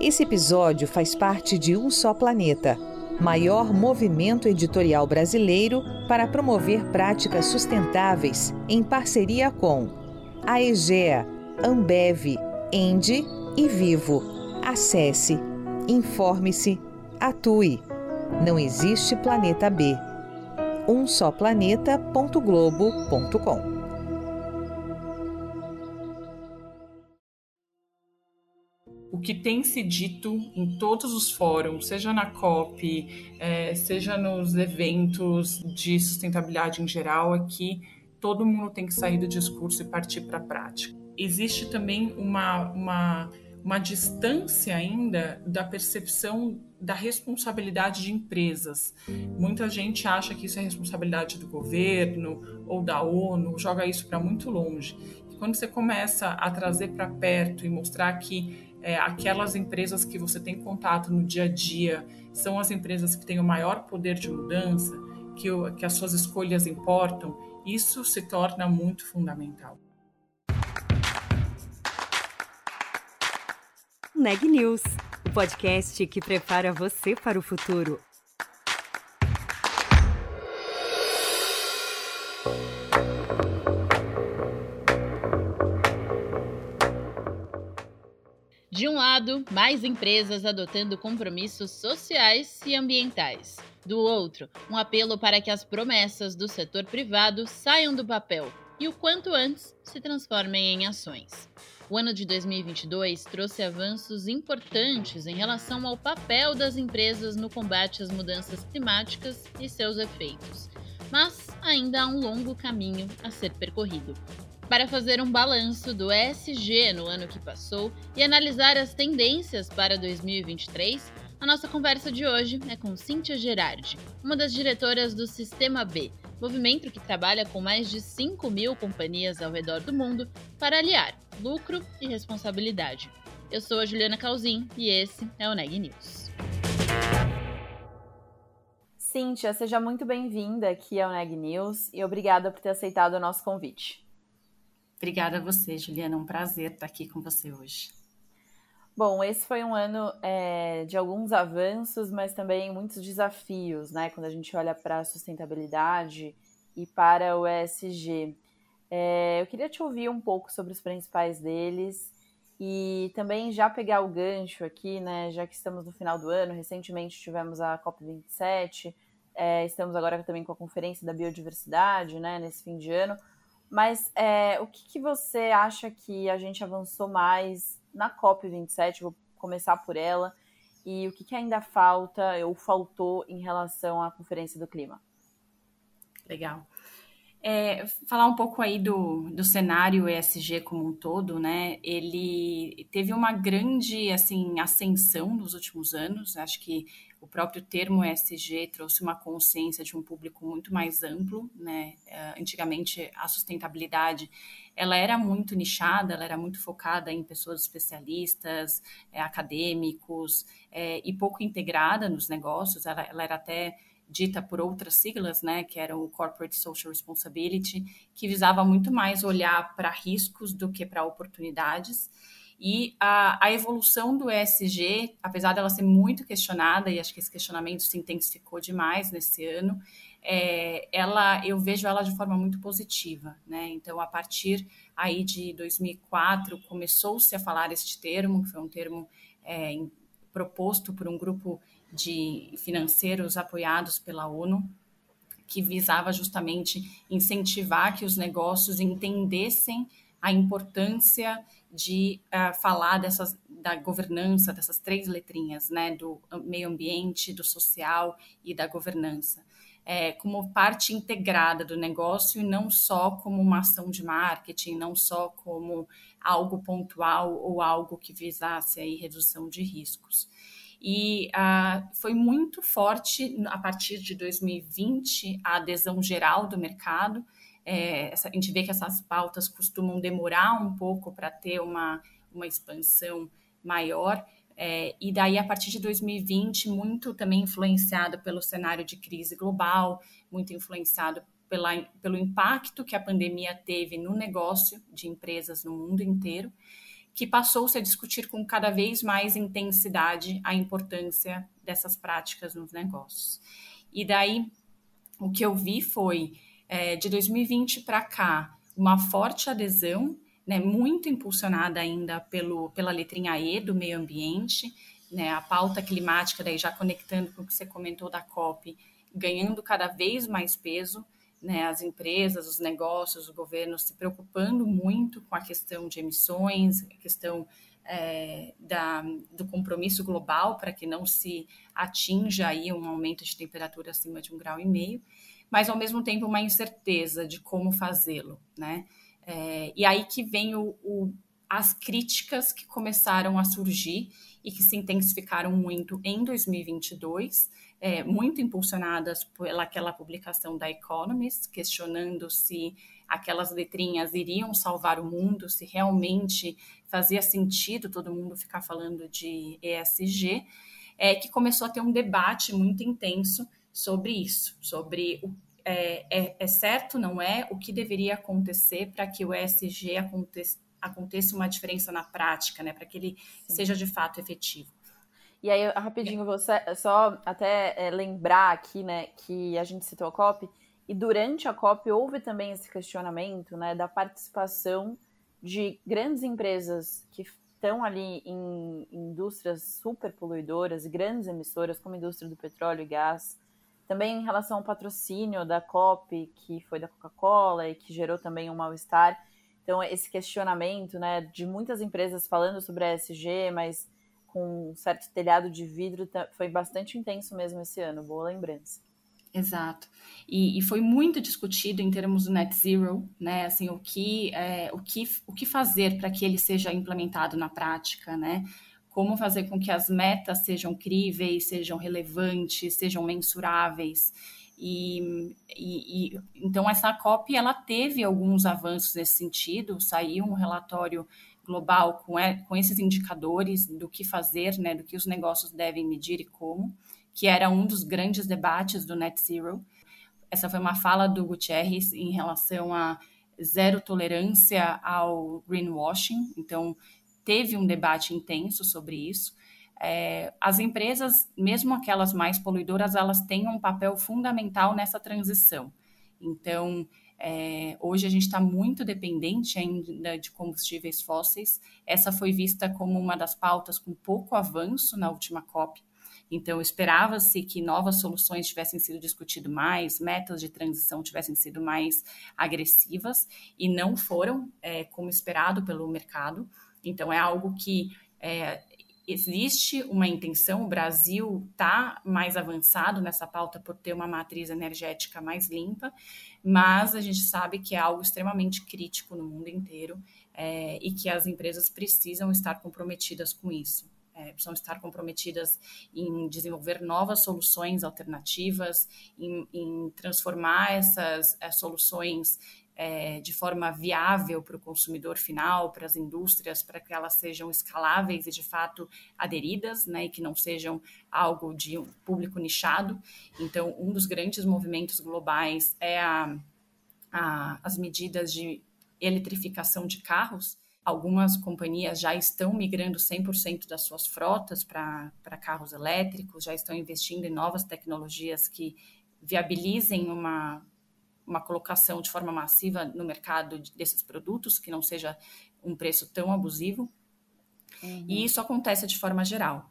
Esse episódio faz parte de Um Só Planeta, maior movimento editorial brasileiro para promover práticas sustentáveis em parceria com AEGEA, Ambev, ENDE e Vivo. Acesse, informe-se, atue. Não existe planeta B. umsoplaneta.globo.com. O que tem se dito em todos os fóruns, seja na COP, seja nos eventos de sustentabilidade em geral, é que todo mundo tem que sair do discurso e partir para a prática. Existe também uma distância ainda da percepção da responsabilidade de empresas. Muita gente acha que isso é responsabilidade do governo ou da ONU, joga isso para muito longe. E quando você começa a trazer para perto e mostrar que aquelas empresas que você tem contato no dia a dia são as empresas que têm o maior poder de mudança, que as suas escolhas importam, isso se torna muito fundamental. Neg News, o podcast que prepara você para o futuro. De um lado, mais empresas adotando compromissos sociais e ambientais. Do outro, um apelo para que as promessas do setor privado saiam do papel e o quanto antes se transformem em ações. O ano de 2022 trouxe avanços importantes em relação ao papel das empresas no combate às mudanças climáticas e seus efeitos. Mas ainda há um longo caminho a ser percorrido. Para fazer um balanço do ESG no ano que passou e analisar as tendências para 2023, a nossa conversa de hoje é com Cíntia Gerardi, uma das diretoras do Sistema B, movimento que trabalha com mais de 5 mil companhias ao redor do mundo para aliar lucro e responsabilidade. Eu sou a Juliana Calzin e esse é o Neg News. Cíntia, seja muito bem-vinda aqui ao Neg News e obrigada por ter aceitado o nosso convite. Obrigada a você, Juliana. É um prazer estar aqui com você hoje. Bom, esse foi um ano de alguns avanços, mas também muitos desafios, né? Quando a gente olha para a sustentabilidade e para o ESG. Eu queria te ouvir um pouco sobre os principais deles e também já pegar o gancho aqui, né? Já que estamos no final do ano, recentemente tivemos a COP27, estamos agora também com a Conferência da Biodiversidade, né? Nesse fim de ano. Mas o que você acha que a gente avançou mais na COP27? Vou começar por ela. E o que ainda falta ou faltou em relação à Conferência do Clima? Legal. Falar um pouco aí do cenário ESG como um todo, né? Ele teve uma grande ascensão nos últimos anos. Acho que o próprio termo ESG trouxe uma consciência de um público muito mais amplo, né? Antigamente, a sustentabilidade ela era muito nichada, ela era muito focada em pessoas especialistas, acadêmicos, e pouco integrada nos negócios. Ela era até dita por outras siglas, né, que eram o Corporate Social Responsibility, que visava muito mais olhar para riscos do que para oportunidades. E a evolução do ESG, apesar dela ser muito questionada, e acho que esse questionamento se intensificou demais nesse ano, eu vejo ela de forma muito positiva, né? Então, a partir aí de 2004, começou-se a falar este termo, que foi um termo proposto por um grupo de financeiros apoiados pela ONU, que visava justamente incentivar que os negócios entendessem a importância de falar da governança, dessas três letrinhas, né, do meio ambiente, do social e da governança, como parte integrada do negócio e não só como uma ação de marketing, não só como algo pontual ou algo que visasse aí redução de riscos. E foi muito forte, a partir de 2020, a adesão geral do mercado. A gente vê que essas pautas costumam demorar um pouco para ter uma expansão maior. E daí, a partir de 2020, muito também influenciado pelo cenário de crise global, muito influenciado pelo impacto que a pandemia teve no negócio de empresas no mundo inteiro, que passou-se a discutir com cada vez mais intensidade a importância dessas práticas nos negócios. E daí, o que eu vi foi, de 2020 para cá, uma forte adesão, né, muito impulsionada ainda pela letrinha E do meio ambiente, né, a pauta climática, daí já conectando com o que você comentou da COP, ganhando cada vez mais peso, né, as empresas, os negócios, o governo se preocupando muito com a questão de emissões, a questão do compromisso global para que não se atinja aí um aumento de temperatura acima de 1,5 graus, mas ao mesmo tempo uma incerteza de como fazê-lo, né? E aí que vem as críticas que começaram a surgir e que se intensificaram muito em 2022, muito impulsionadas pelaquela publicação da Economist, questionando se aquelas letrinhas iriam salvar o mundo, se realmente fazia sentido todo mundo ficar falando de ESG, que começou a ter um debate muito intenso sobre isso, sobre o é certo, não é, o que deveria acontecer para que o ESG aconteça uma diferença na prática, né, para que ele seja de fato efetivo. E aí, rapidinho, você só até lembrar aqui, né, que a gente citou a COP, e durante a COP houve também esse questionamento, né, da participação de grandes empresas que estão ali em indústrias super poluidoras, grandes emissoras, como a indústria do petróleo e gás, também em relação ao patrocínio da COP, que foi da Coca-Cola e que gerou também um mal-estar. Então, esse questionamento, né, de muitas empresas falando sobre a ESG, mas com um certo telhado de vidro, foi bastante intenso mesmo esse ano, boa lembrança. Exato. E foi muito discutido em termos do net zero, né, assim, o que fazer para que ele seja implementado na prática, né? Como fazer com que as metas sejam críveis, sejam relevantes, sejam mensuráveis. E então essa COP ela teve alguns avanços nesse sentido, saiu um relatório global com esses indicadores do que fazer, né, do que os negócios devem medir e como, que era um dos grandes debates do Net Zero. Essa foi uma fala do Gutierrez em relação a zero tolerância ao greenwashing, então teve um debate intenso sobre isso. As empresas, mesmo aquelas mais poluidoras, elas têm um papel fundamental nessa transição. Então, hoje a gente está muito dependente ainda de combustíveis fósseis. Essa foi vista como uma das pautas com pouco avanço na última COP. Então, esperava-se que novas soluções tivessem sido discutidas mais, metas de transição tivessem sido mais agressivas e não foram, como esperado pelo mercado. Então, é algo que... existe uma intenção, o Brasil está mais avançado nessa pauta por ter uma matriz energética mais limpa, mas a gente sabe que é algo extremamente crítico no mundo inteiro, e que as empresas precisam estar comprometidas com isso, precisam estar comprometidas em desenvolver novas soluções alternativas, em transformar essas soluções de forma viável para o consumidor final, para as indústrias, para que elas sejam escaláveis e, de fato, aderidas, né, e que não sejam algo de um público nichado. Então, um dos grandes movimentos globais é as medidas de eletrificação de carros. Algumas companhias já estão migrando 100% das suas frotas para carros elétricos, já estão investindo em novas tecnologias que viabilizem uma colocação de forma massiva no mercado desses produtos, que não seja um preço tão abusivo. Uhum. E isso acontece de forma geral.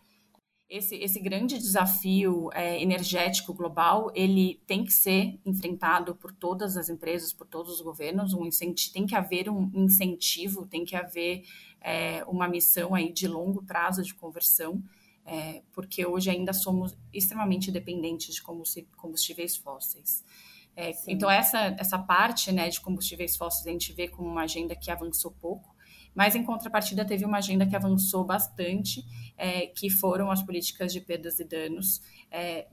Esse grande desafio energético global, ele tem que ser enfrentado por todas as empresas, por todos os governos. Tem que haver um incentivo, tem que haver uma missão aí de longo prazo de conversão, porque hoje ainda somos extremamente dependentes de combustíveis fósseis. Então, essa parte, né, de combustíveis fósseis a gente vê como uma agenda que avançou pouco, mas, em contrapartida, teve uma agenda que avançou bastante, que foram as políticas de perdas e danos.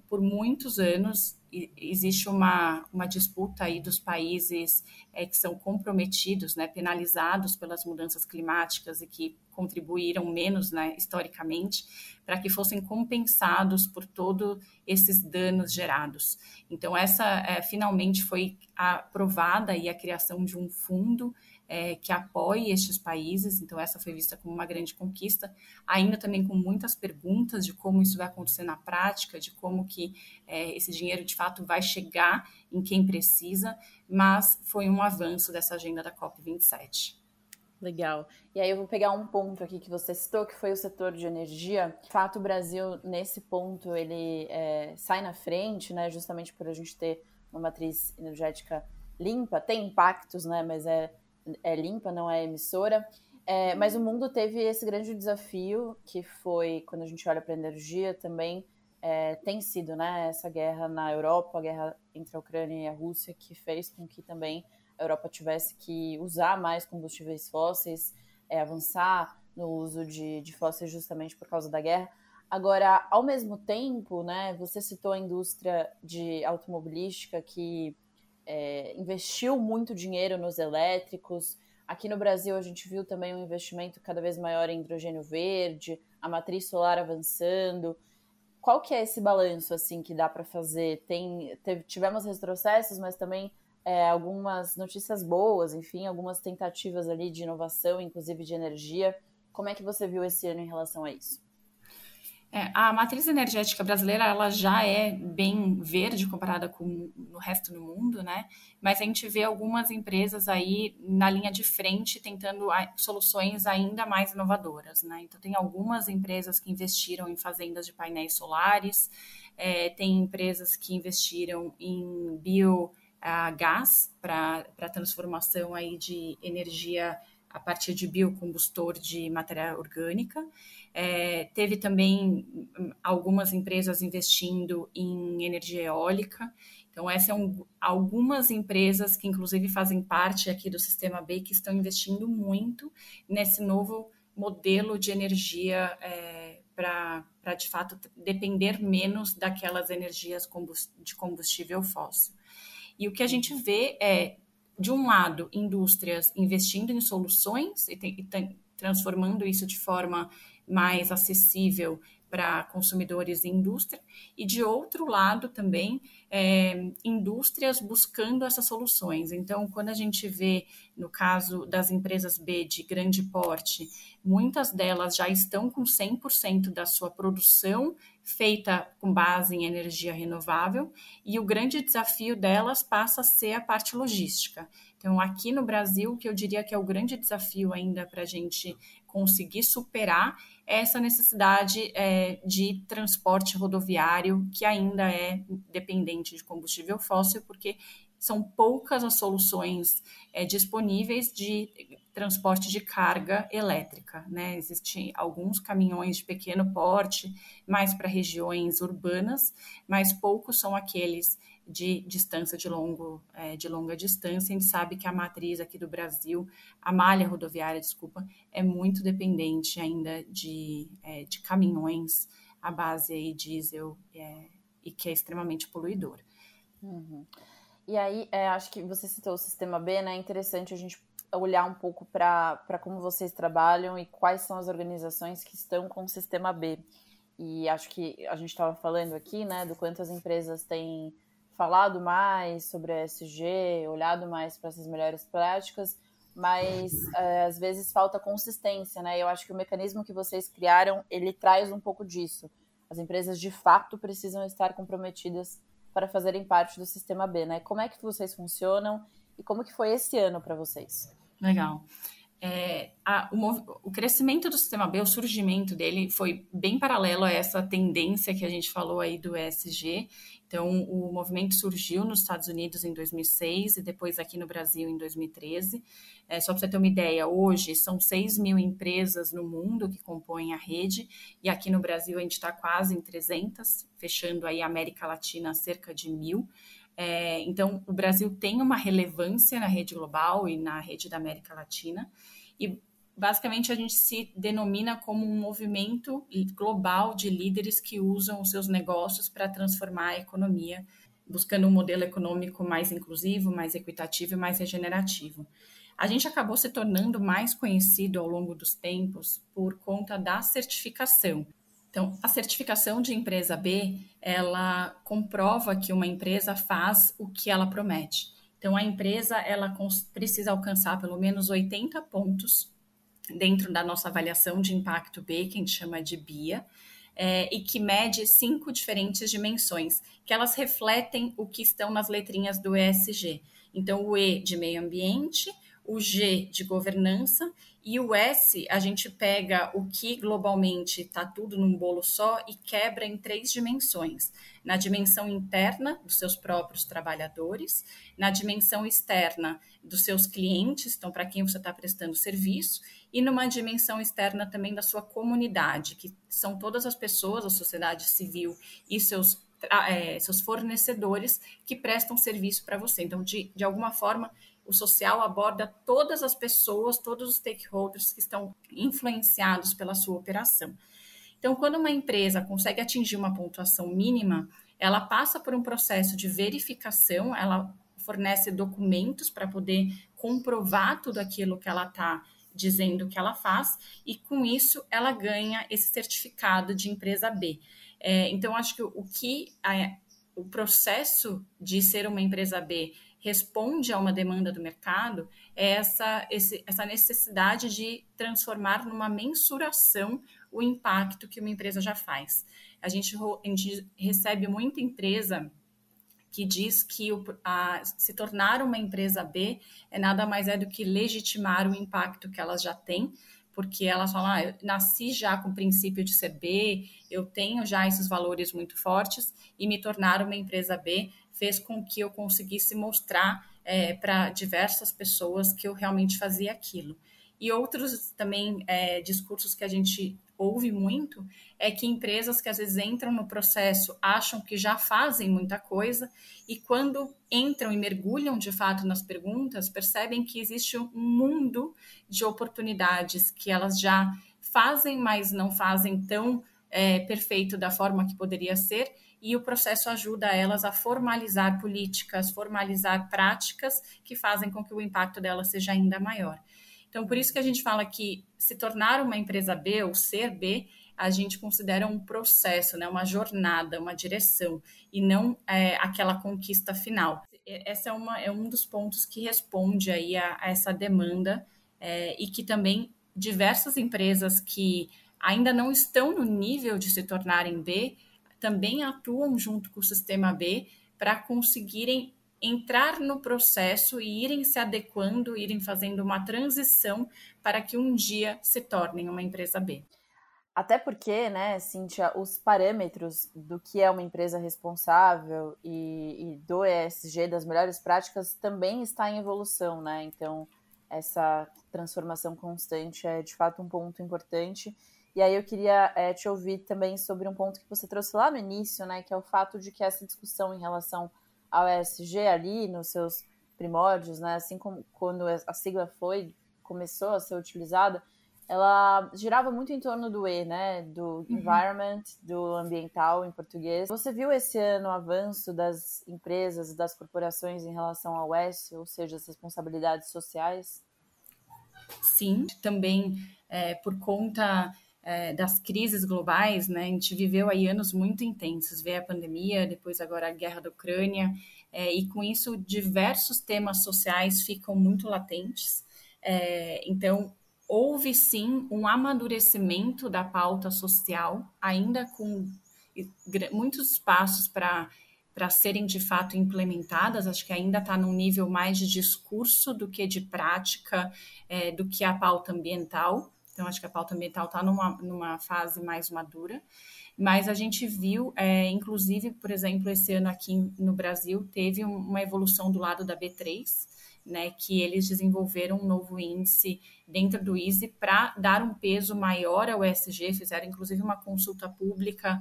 Por muitos anos, existe uma disputa aí dos países que são comprometidos, né, penalizados pelas mudanças climáticas e que contribuíram menos, né, historicamente, para que fossem compensados por todos esses danos gerados. Então, essa finalmente foi aprovada aí a criação de um fundo que apoie estes países, então essa foi vista como uma grande conquista, ainda também com muitas perguntas de como isso vai acontecer na prática, de como que esse dinheiro de fato vai chegar em quem precisa, mas foi um avanço dessa agenda da COP27. Legal. E aí eu vou pegar um ponto aqui que você citou, que foi o setor de energia. De fato, o Brasil, nesse ponto, ele sai na frente, né, justamente por a gente ter uma matriz energética limpa. Tem impactos, né, mas é limpa, não é emissora. Mas o mundo teve esse grande desafio, que foi, quando a gente olha para a energia também, tem sido, né, essa guerra na Europa, a guerra entre a Ucrânia e a Rússia, que fez com que também a Europa tivesse que usar mais combustíveis fósseis, avançar no uso de fósseis justamente por causa da guerra. Agora, ao mesmo tempo, né, você citou a indústria de automobilística que investiu muito dinheiro nos elétricos. Aqui no Brasil a gente viu também um investimento cada vez maior em hidrogênio verde, a matriz solar avançando. Qual que é esse balanço assim, que dá para fazer? Tivemos retrocessos, mas também algumas notícias boas, enfim, algumas tentativas ali de inovação, inclusive de energia. Como é que você viu esse ano em relação a isso? A matriz energética brasileira ela já é bem verde comparada com o resto do mundo, né? Mas a gente vê algumas empresas aí na linha de frente tentando soluções ainda mais inovadoras, né? Então, tem algumas empresas que investiram em fazendas de painéis solares, tem empresas que investiram em biogás para transformação aí de energia a partir de biocombustor de matéria orgânica. Teve também algumas empresas investindo em energia eólica. Então, essas são algumas empresas que, inclusive, fazem parte aqui do Sistema B, que estão investindo muito nesse novo modelo de energia para, de fato, depender menos daquelas energias de combustível fóssil. E o que a gente vê é, de um lado, indústrias investindo em soluções e transformando isso de forma mais acessível para consumidores e indústria, e de outro lado também, indústrias buscando essas soluções. Então, quando a gente vê, no caso das empresas B de grande porte, muitas delas já estão com 100% da sua produção feita com base em energia renovável, e o grande desafio delas passa a ser a parte logística. Então, aqui no Brasil, o que eu diria que é o grande desafio ainda para a gente conseguir superar essa necessidade de transporte rodoviário, que ainda é dependente de combustível fóssil, porque são poucas as soluções disponíveis de transporte de carga elétrica, né? Existem alguns caminhões de pequeno porte, mais para regiões urbanas, mas poucos são aqueles de distância de longa distância. A gente sabe que a matriz aqui do Brasil, a malha rodoviária, é muito dependente ainda de caminhões à base aí diesel e que é extremamente poluidor. Uhum. E aí, acho que você citou o Sistema B, né? É interessante a gente olhar um pouco para como vocês trabalham e quais são as organizações que estão com o Sistema B. E acho que a gente estava falando aqui, né, do quanto as empresas têm falado mais sobre a ESG, olhado mais para essas melhores práticas, mas às vezes falta consistência, né? Eu acho que o mecanismo que vocês criaram, ele traz um pouco disso. As empresas, de fato, precisam estar comprometidas para fazerem parte do Sistema B, né? Como é que vocês funcionam e como que foi esse ano para vocês? Legal. O crescimento do Sistema B, o surgimento dele foi bem paralelo a essa tendência que a gente falou aí do ESG. Então, o movimento surgiu nos Estados Unidos em 2006 e depois aqui no Brasil em 2013. Só para você ter uma ideia, hoje são 6 mil empresas no mundo que compõem a rede e aqui no Brasil a gente está quase em 300, fechando aí a América Latina cerca de 1.000. Então, o Brasil tem uma relevância na rede global e na rede da América Latina e, basicamente, a gente se denomina como um movimento global de líderes que usam os seus negócios para transformar a economia, buscando um modelo econômico mais inclusivo, mais equitativo e mais regenerativo. A gente acabou se tornando mais conhecido ao longo dos tempos por conta da certificação. Então, a certificação de empresa B, ela comprova que uma empresa faz o que ela promete. Então, a empresa ela precisa alcançar pelo menos 80 pontos dentro da nossa avaliação de impacto B, que a gente chama de BIA, e que mede 5 diferentes dimensões, que elas refletem o que estão nas letrinhas do ESG. Então, o E de meio ambiente, o G de governança e o S, a gente pega o que globalmente está tudo num bolo só e quebra em 3 dimensões. Na dimensão interna dos seus próprios trabalhadores, na dimensão externa dos seus clientes, então para quem você está prestando serviço, e numa dimensão externa também da sua comunidade, que são todas as pessoas, a sociedade civil e seus fornecedores que prestam serviço para você. Então, de alguma forma, o social aborda todas as pessoas, todos os stakeholders que estão influenciados pela sua operação. Então, quando uma empresa consegue atingir uma pontuação mínima, ela passa por um processo de verificação, ela fornece documentos para poder comprovar tudo aquilo que ela está dizendo que ela faz, e com isso ela ganha esse certificado de empresa B. Então, acho que o processo de ser uma empresa B responde a uma demanda do mercado é essa necessidade de transformar numa mensuração o impacto que uma empresa já faz. A gente recebe muita empresa que diz que se tornar uma empresa B é nada mais do que legitimar o impacto que elas já têm, porque elas falam, eu nasci já com o princípio de ser B, eu tenho já esses valores muito fortes, e me tornar uma empresa B fez com que eu conseguisse mostrar para diversas pessoas que eu realmente fazia aquilo. E outros também discursos que a gente ouve muito é que empresas que às vezes entram no processo acham que já fazem muita coisa e quando entram e mergulham de fato nas perguntas, percebem que existe um mundo de oportunidades que elas já fazem, mas não fazem tão perfeito da forma que poderia ser, e o processo ajuda elas a formalizar políticas, formalizar práticas que fazem com que o impacto delas seja ainda maior. Então, por isso que a gente fala que se tornar uma empresa B ou ser B, a gente considera um processo, né? Uma jornada, uma direção, e não aquela conquista final. Esse é um dos pontos que responde aí a essa demanda e que também diversas empresas que ainda não estão no nível de se tornarem B também atuam junto com o Sistema B para conseguirem entrar no processo e irem se adequando, irem fazendo uma transição para que um dia se tornem uma empresa B. Até porque, né, Cíntia, os parâmetros do que é uma empresa responsável e do ESG, das melhores práticas, também está em evolução, né? Então, essa transformação constante é, de fato, um ponto importante. E aí eu queria te ouvir também sobre um ponto que você trouxe lá no início, né, que é o fato de que essa discussão em relação ao ESG ali nos seus primórdios, né, assim como quando a sigla começou a ser utilizada, ela girava muito em torno do E, né, do environment, do ambiental em português. Você viu esse ano o avanço das empresas, das corporações em relação ao S, ou seja, as responsabilidades sociais? Sim, também por conta das crises globais, né? A gente viveu aí anos muito intensos, veio a pandemia, depois agora a guerra da Ucrânia, e com isso diversos temas sociais ficam muito latentes. Então, houve sim um amadurecimento da pauta social, ainda com muitos espaços para serem de fato implementadas, acho que ainda está num nível mais de discurso do que de prática, do que a pauta ambiental. Então, acho que a pauta ambiental está numa fase mais madura, mas a gente viu, inclusive, por exemplo, esse ano aqui no Brasil, teve uma evolução do lado da B3, né, que eles desenvolveram um novo índice dentro do ISE para dar um peso maior ao ESG, fizeram, inclusive, uma consulta pública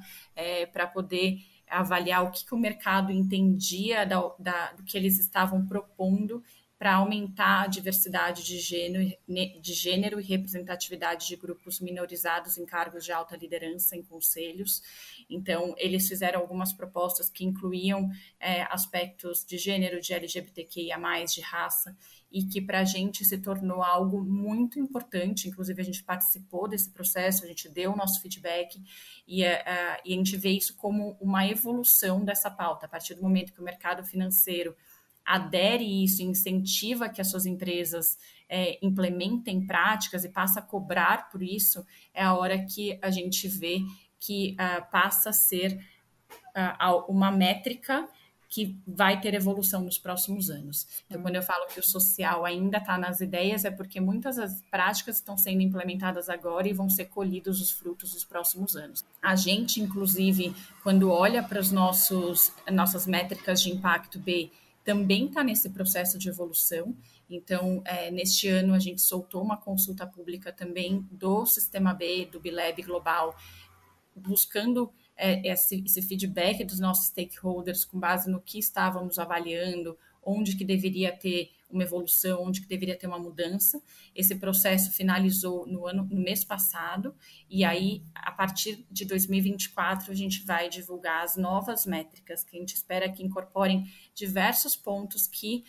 para poder avaliar o que o mercado entendia do que eles estavam propondo para aumentar a diversidade de gênero e representatividade de grupos minorizados em cargos de alta liderança em conselhos. Então, eles fizeram algumas propostas que incluíam aspectos de gênero, de LGBTQIA+, de raça, e que para a gente se tornou algo muito importante. Inclusive, a gente participou desse processo, a gente deu o nosso feedback, e a gente vê isso como uma evolução dessa pauta. A partir do momento que o mercado financeiro adere isso, incentiva que as suas empresas implementem práticas e passa a cobrar por isso, é a hora que a gente vê que passa a ser uma métrica que vai ter evolução nos próximos anos. Então, quando eu falo que o social ainda está nas ideias, é porque muitas das práticas estão sendo implementadas agora e vão ser colhidos os frutos nos próximos anos. A gente, inclusive, quando olha para as nossas métricas de impacto B, também está nesse processo de evolução. Então, neste ano, a gente soltou uma consulta pública também do Sistema B, do B-Lab Global, buscando esse feedback dos nossos stakeholders com base no que estávamos avaliando, onde que deveria ter uma evolução, onde que deveria ter uma mudança. Esse processo finalizou no mês passado, e aí, a partir de 2024, a gente vai divulgar as novas métricas, que a gente espera que incorporem diversos pontos que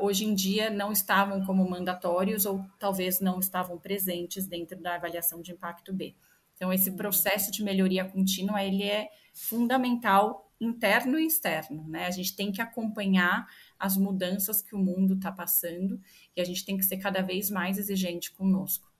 hoje em dia não estavam como mandatórios ou talvez não estavam presentes dentro da avaliação de impacto B. Então, esse processo de melhoria contínua, ele é fundamental interno e externo, né? A gente tem que acompanhar as mudanças que o mundo está passando e a gente tem que ser cada vez mais exigente conosco.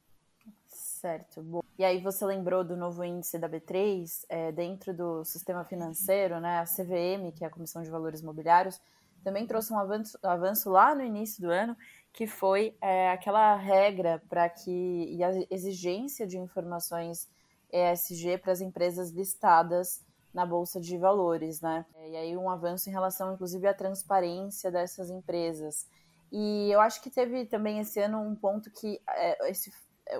Certo. Bom. E aí você lembrou do novo índice da B3, dentro do sistema financeiro, né? A CVM, que é a Comissão de Valores Mobiliários, também trouxe um avanço lá no início do ano, que foi aquela regra para que e a exigência de informações ESG para as empresas listadas na Bolsa de Valores, né? E aí um avanço em relação, inclusive, à transparência dessas empresas. E eu acho que teve também esse ano um ponto que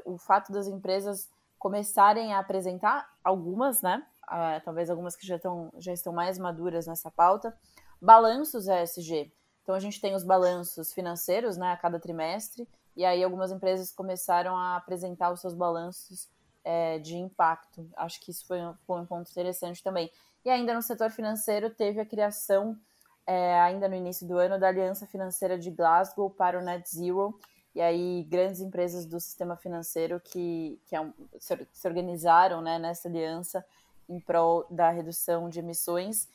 o fato das empresas começarem a apresentar algumas, né? Talvez algumas que já estão mais maduras nessa pauta, balanços ESG. Então, a gente tem os balanços financeiros, né, a cada trimestre, e aí algumas empresas começaram a apresentar os seus balanços de impacto. Acho que isso foi um ponto interessante também. E ainda no setor financeiro teve a criação, ainda no início do ano, da Aliança Financeira de Glasgow para o Net Zero, e aí grandes empresas do sistema financeiro que se organizaram, né, nessa aliança em prol da redução de emissões.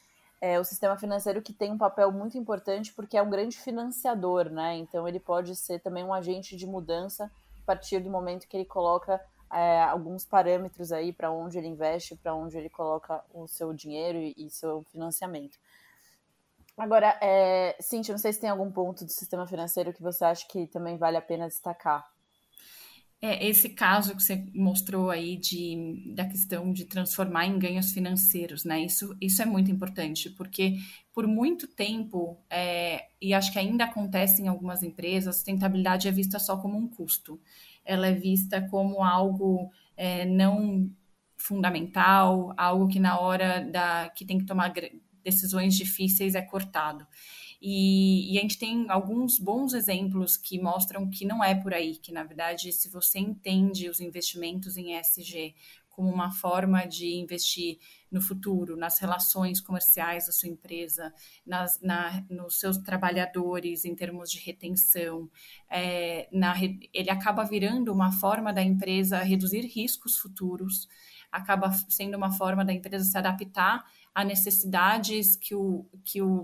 O sistema financeiro que tem um papel muito importante porque é um grande financiador, né? Então ele pode ser também um agente de mudança a partir do momento que ele coloca alguns parâmetros aí para onde ele investe, para onde ele coloca o seu dinheiro e seu financiamento. Agora, Cíntia, não sei se tem algum ponto do sistema financeiro que você acha que também vale a pena destacar. Esse caso que você mostrou aí da questão de transformar em ganhos financeiros, né? Isso é muito importante, porque por muito tempo, e acho que ainda acontece em algumas empresas, a sustentabilidade é vista só como um custo. Ela é vista como algo não fundamental, algo que na hora que tem que tomar decisões difíceis é cortado. E a gente tem alguns bons exemplos que mostram que não é por aí, que na verdade, se você entende os investimentos em ESG como uma forma de investir no futuro, nas relações comerciais da sua empresa, nos seus trabalhadores em termos de retenção, ele acaba virando uma forma da empresa reduzir riscos futuros, acaba sendo uma forma da empresa se adaptar a necessidades que o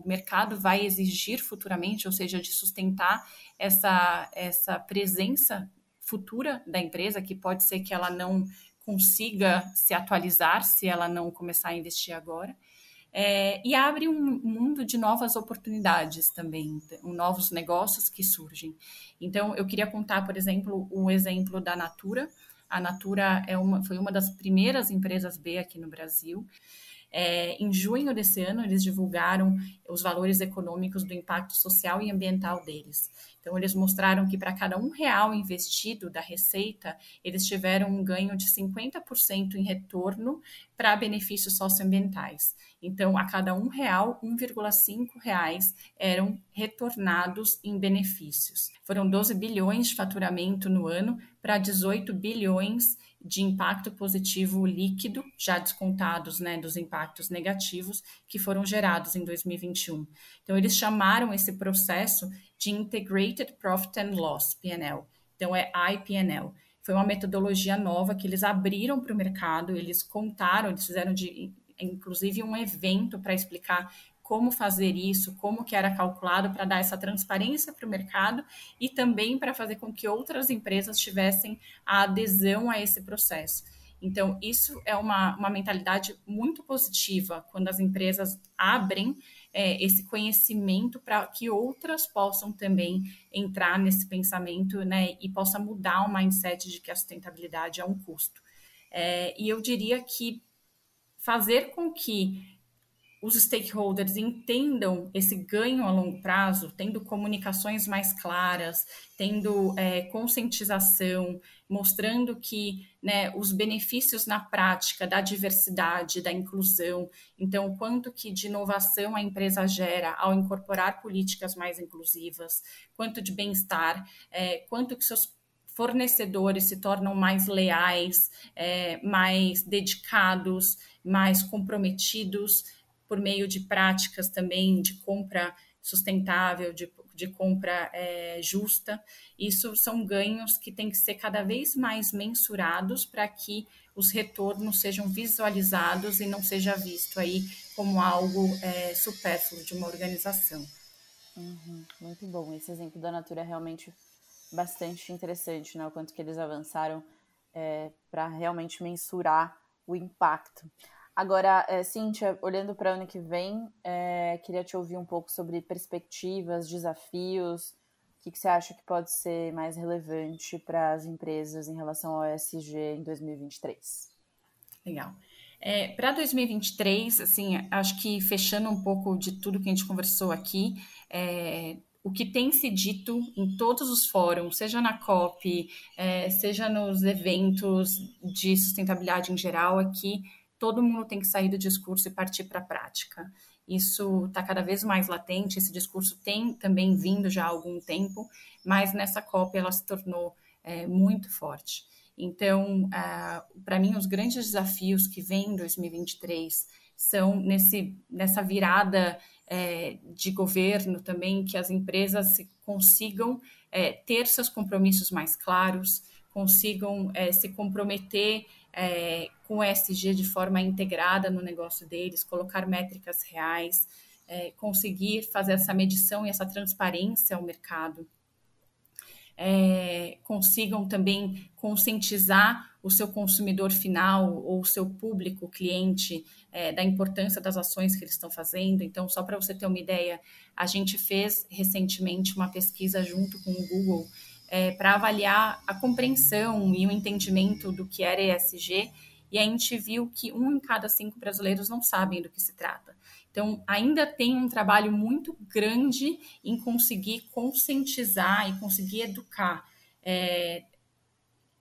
mercado vai exigir futuramente, ou seja, de sustentar essa presença futura da empresa, que pode ser que ela não consiga se atualizar se ela não começar a investir agora. E abre um mundo de novas oportunidades também, novos negócios que surgem. Então, eu queria contar, por exemplo, um exemplo da Natura. A Natura foi uma das primeiras empresas B aqui no Brasil. Em junho desse ano, eles divulgaram os valores econômicos do impacto social e ambiental deles. Então, eles mostraram que para cada R$1 investido da receita, eles tiveram um ganho de 50% em retorno para benefícios socioambientais. Então, a cada R$1, R$1,5 eram retornados em benefícios. Foram 12 bilhões de faturamento no ano para 18 bilhões de impacto positivo líquido, já descontados, né, dos impactos negativos que foram gerados em 2021. Então, eles chamaram esse processo de Integrated Profit and Loss, PNL. Então, é IPNL. Foi uma metodologia nova que eles abriram para o mercado, eles contaram, eles fizeram, inclusive, um evento para explicar como fazer isso, como que era calculado, para dar essa transparência para o mercado e também para fazer com que outras empresas tivessem a adesão a esse processo. Então, isso é uma mentalidade muito positiva, quando as empresas abrem esse conhecimento para que outras possam também entrar nesse pensamento, né, e possa mudar o mindset de que a sustentabilidade é um custo. E eu diria que fazer com que os stakeholders entendam esse ganho a longo prazo, tendo comunicações mais claras, tendo conscientização, mostrando que, né, os benefícios na prática da diversidade, da inclusão, então o quanto que de inovação a empresa gera ao incorporar políticas mais inclusivas, quanto de bem-estar, quanto que seus fornecedores se tornam mais leais, mais dedicados, mais comprometidos, por meio de práticas também de compra sustentável, de compra justa. Isso são ganhos que têm que ser cada vez mais mensurados para que os retornos sejam visualizados e não seja visto aí como algo supérfluo de uma organização. Uhum, muito bom. Esse exemplo da Natura é realmente bastante interessante, né? O quanto que eles avançaram para realmente mensurar o impacto. Agora, Cíntia, olhando para o ano que vem, queria te ouvir um pouco sobre perspectivas, desafios, o que você acha que pode ser mais relevante para as empresas em relação ao ESG em 2023? Legal. Para 2023, assim, acho que fechando um pouco de tudo que a gente conversou aqui, o que tem se dito em todos os fóruns, seja na COP, seja nos eventos de sustentabilidade em geral, é que todo mundo tem que sair do discurso e partir para a prática. Isso está cada vez mais latente, esse discurso tem também vindo já há algum tempo, mas nessa COP ela se tornou muito forte. Então, para mim, os grandes desafios que vêm em 2023 são nessa virada de governo também, que as empresas consigam ter seus compromissos mais claros, consigam se comprometer com o ESG de forma integrada no negócio deles, colocar métricas reais, conseguir fazer essa medição e essa transparência ao mercado. Consigam também conscientizar o seu consumidor final ou o seu público, cliente, da importância das ações que eles estão fazendo. Então, só para você ter uma ideia, a gente fez recentemente uma pesquisa junto com o Google, para avaliar a compreensão e o entendimento do que era ESG, e a gente viu que 1 em cada 5 brasileiros não sabem do que se trata. Então, ainda tem um trabalho muito grande em conseguir conscientizar e conseguir educar.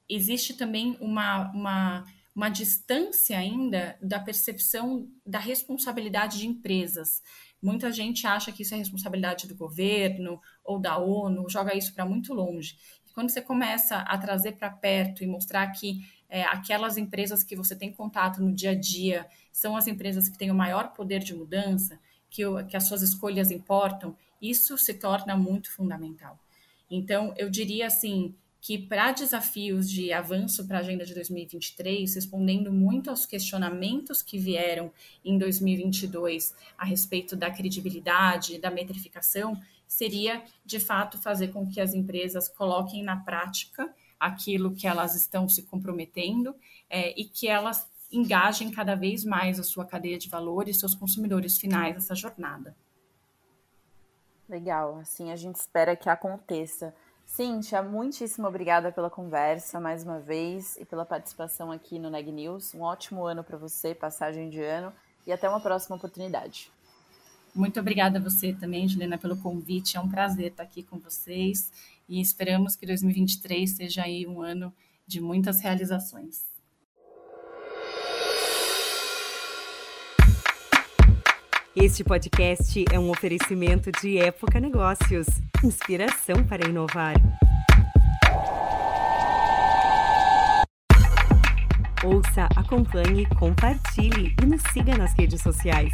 Existe também uma distância ainda da percepção da responsabilidade de empresas. Muita gente acha que isso é responsabilidade do governo ou da ONU, joga isso para muito longe. E quando você começa a trazer para perto e mostrar que aquelas empresas que você tem contato no dia a dia são as empresas que têm o maior poder de mudança, que as suas escolhas importam, isso se torna muito fundamental. Então, eu diria assim, que para desafios de avanço para a agenda de 2023, respondendo muito aos questionamentos que vieram em 2022 a respeito da credibilidade, da metrificação, seria, de fato, fazer com que as empresas coloquem na prática aquilo que elas estão se comprometendo, e que elas engajem cada vez mais a sua cadeia de valor e seus consumidores finais nessa jornada. Legal, assim a gente espera que aconteça. Cíntia, muitíssimo obrigada pela conversa mais uma vez e pela participação aqui no Neg News. Um ótimo ano para você, passagem de ano, e até uma próxima oportunidade. Muito obrigada a você também, Juliana, pelo convite. É um prazer estar aqui com vocês e esperamos que 2023 seja aí um ano de muitas realizações. Este podcast é um oferecimento de Época Negócios, inspiração para inovar. Ouça, acompanhe, compartilhe e nos siga nas redes sociais.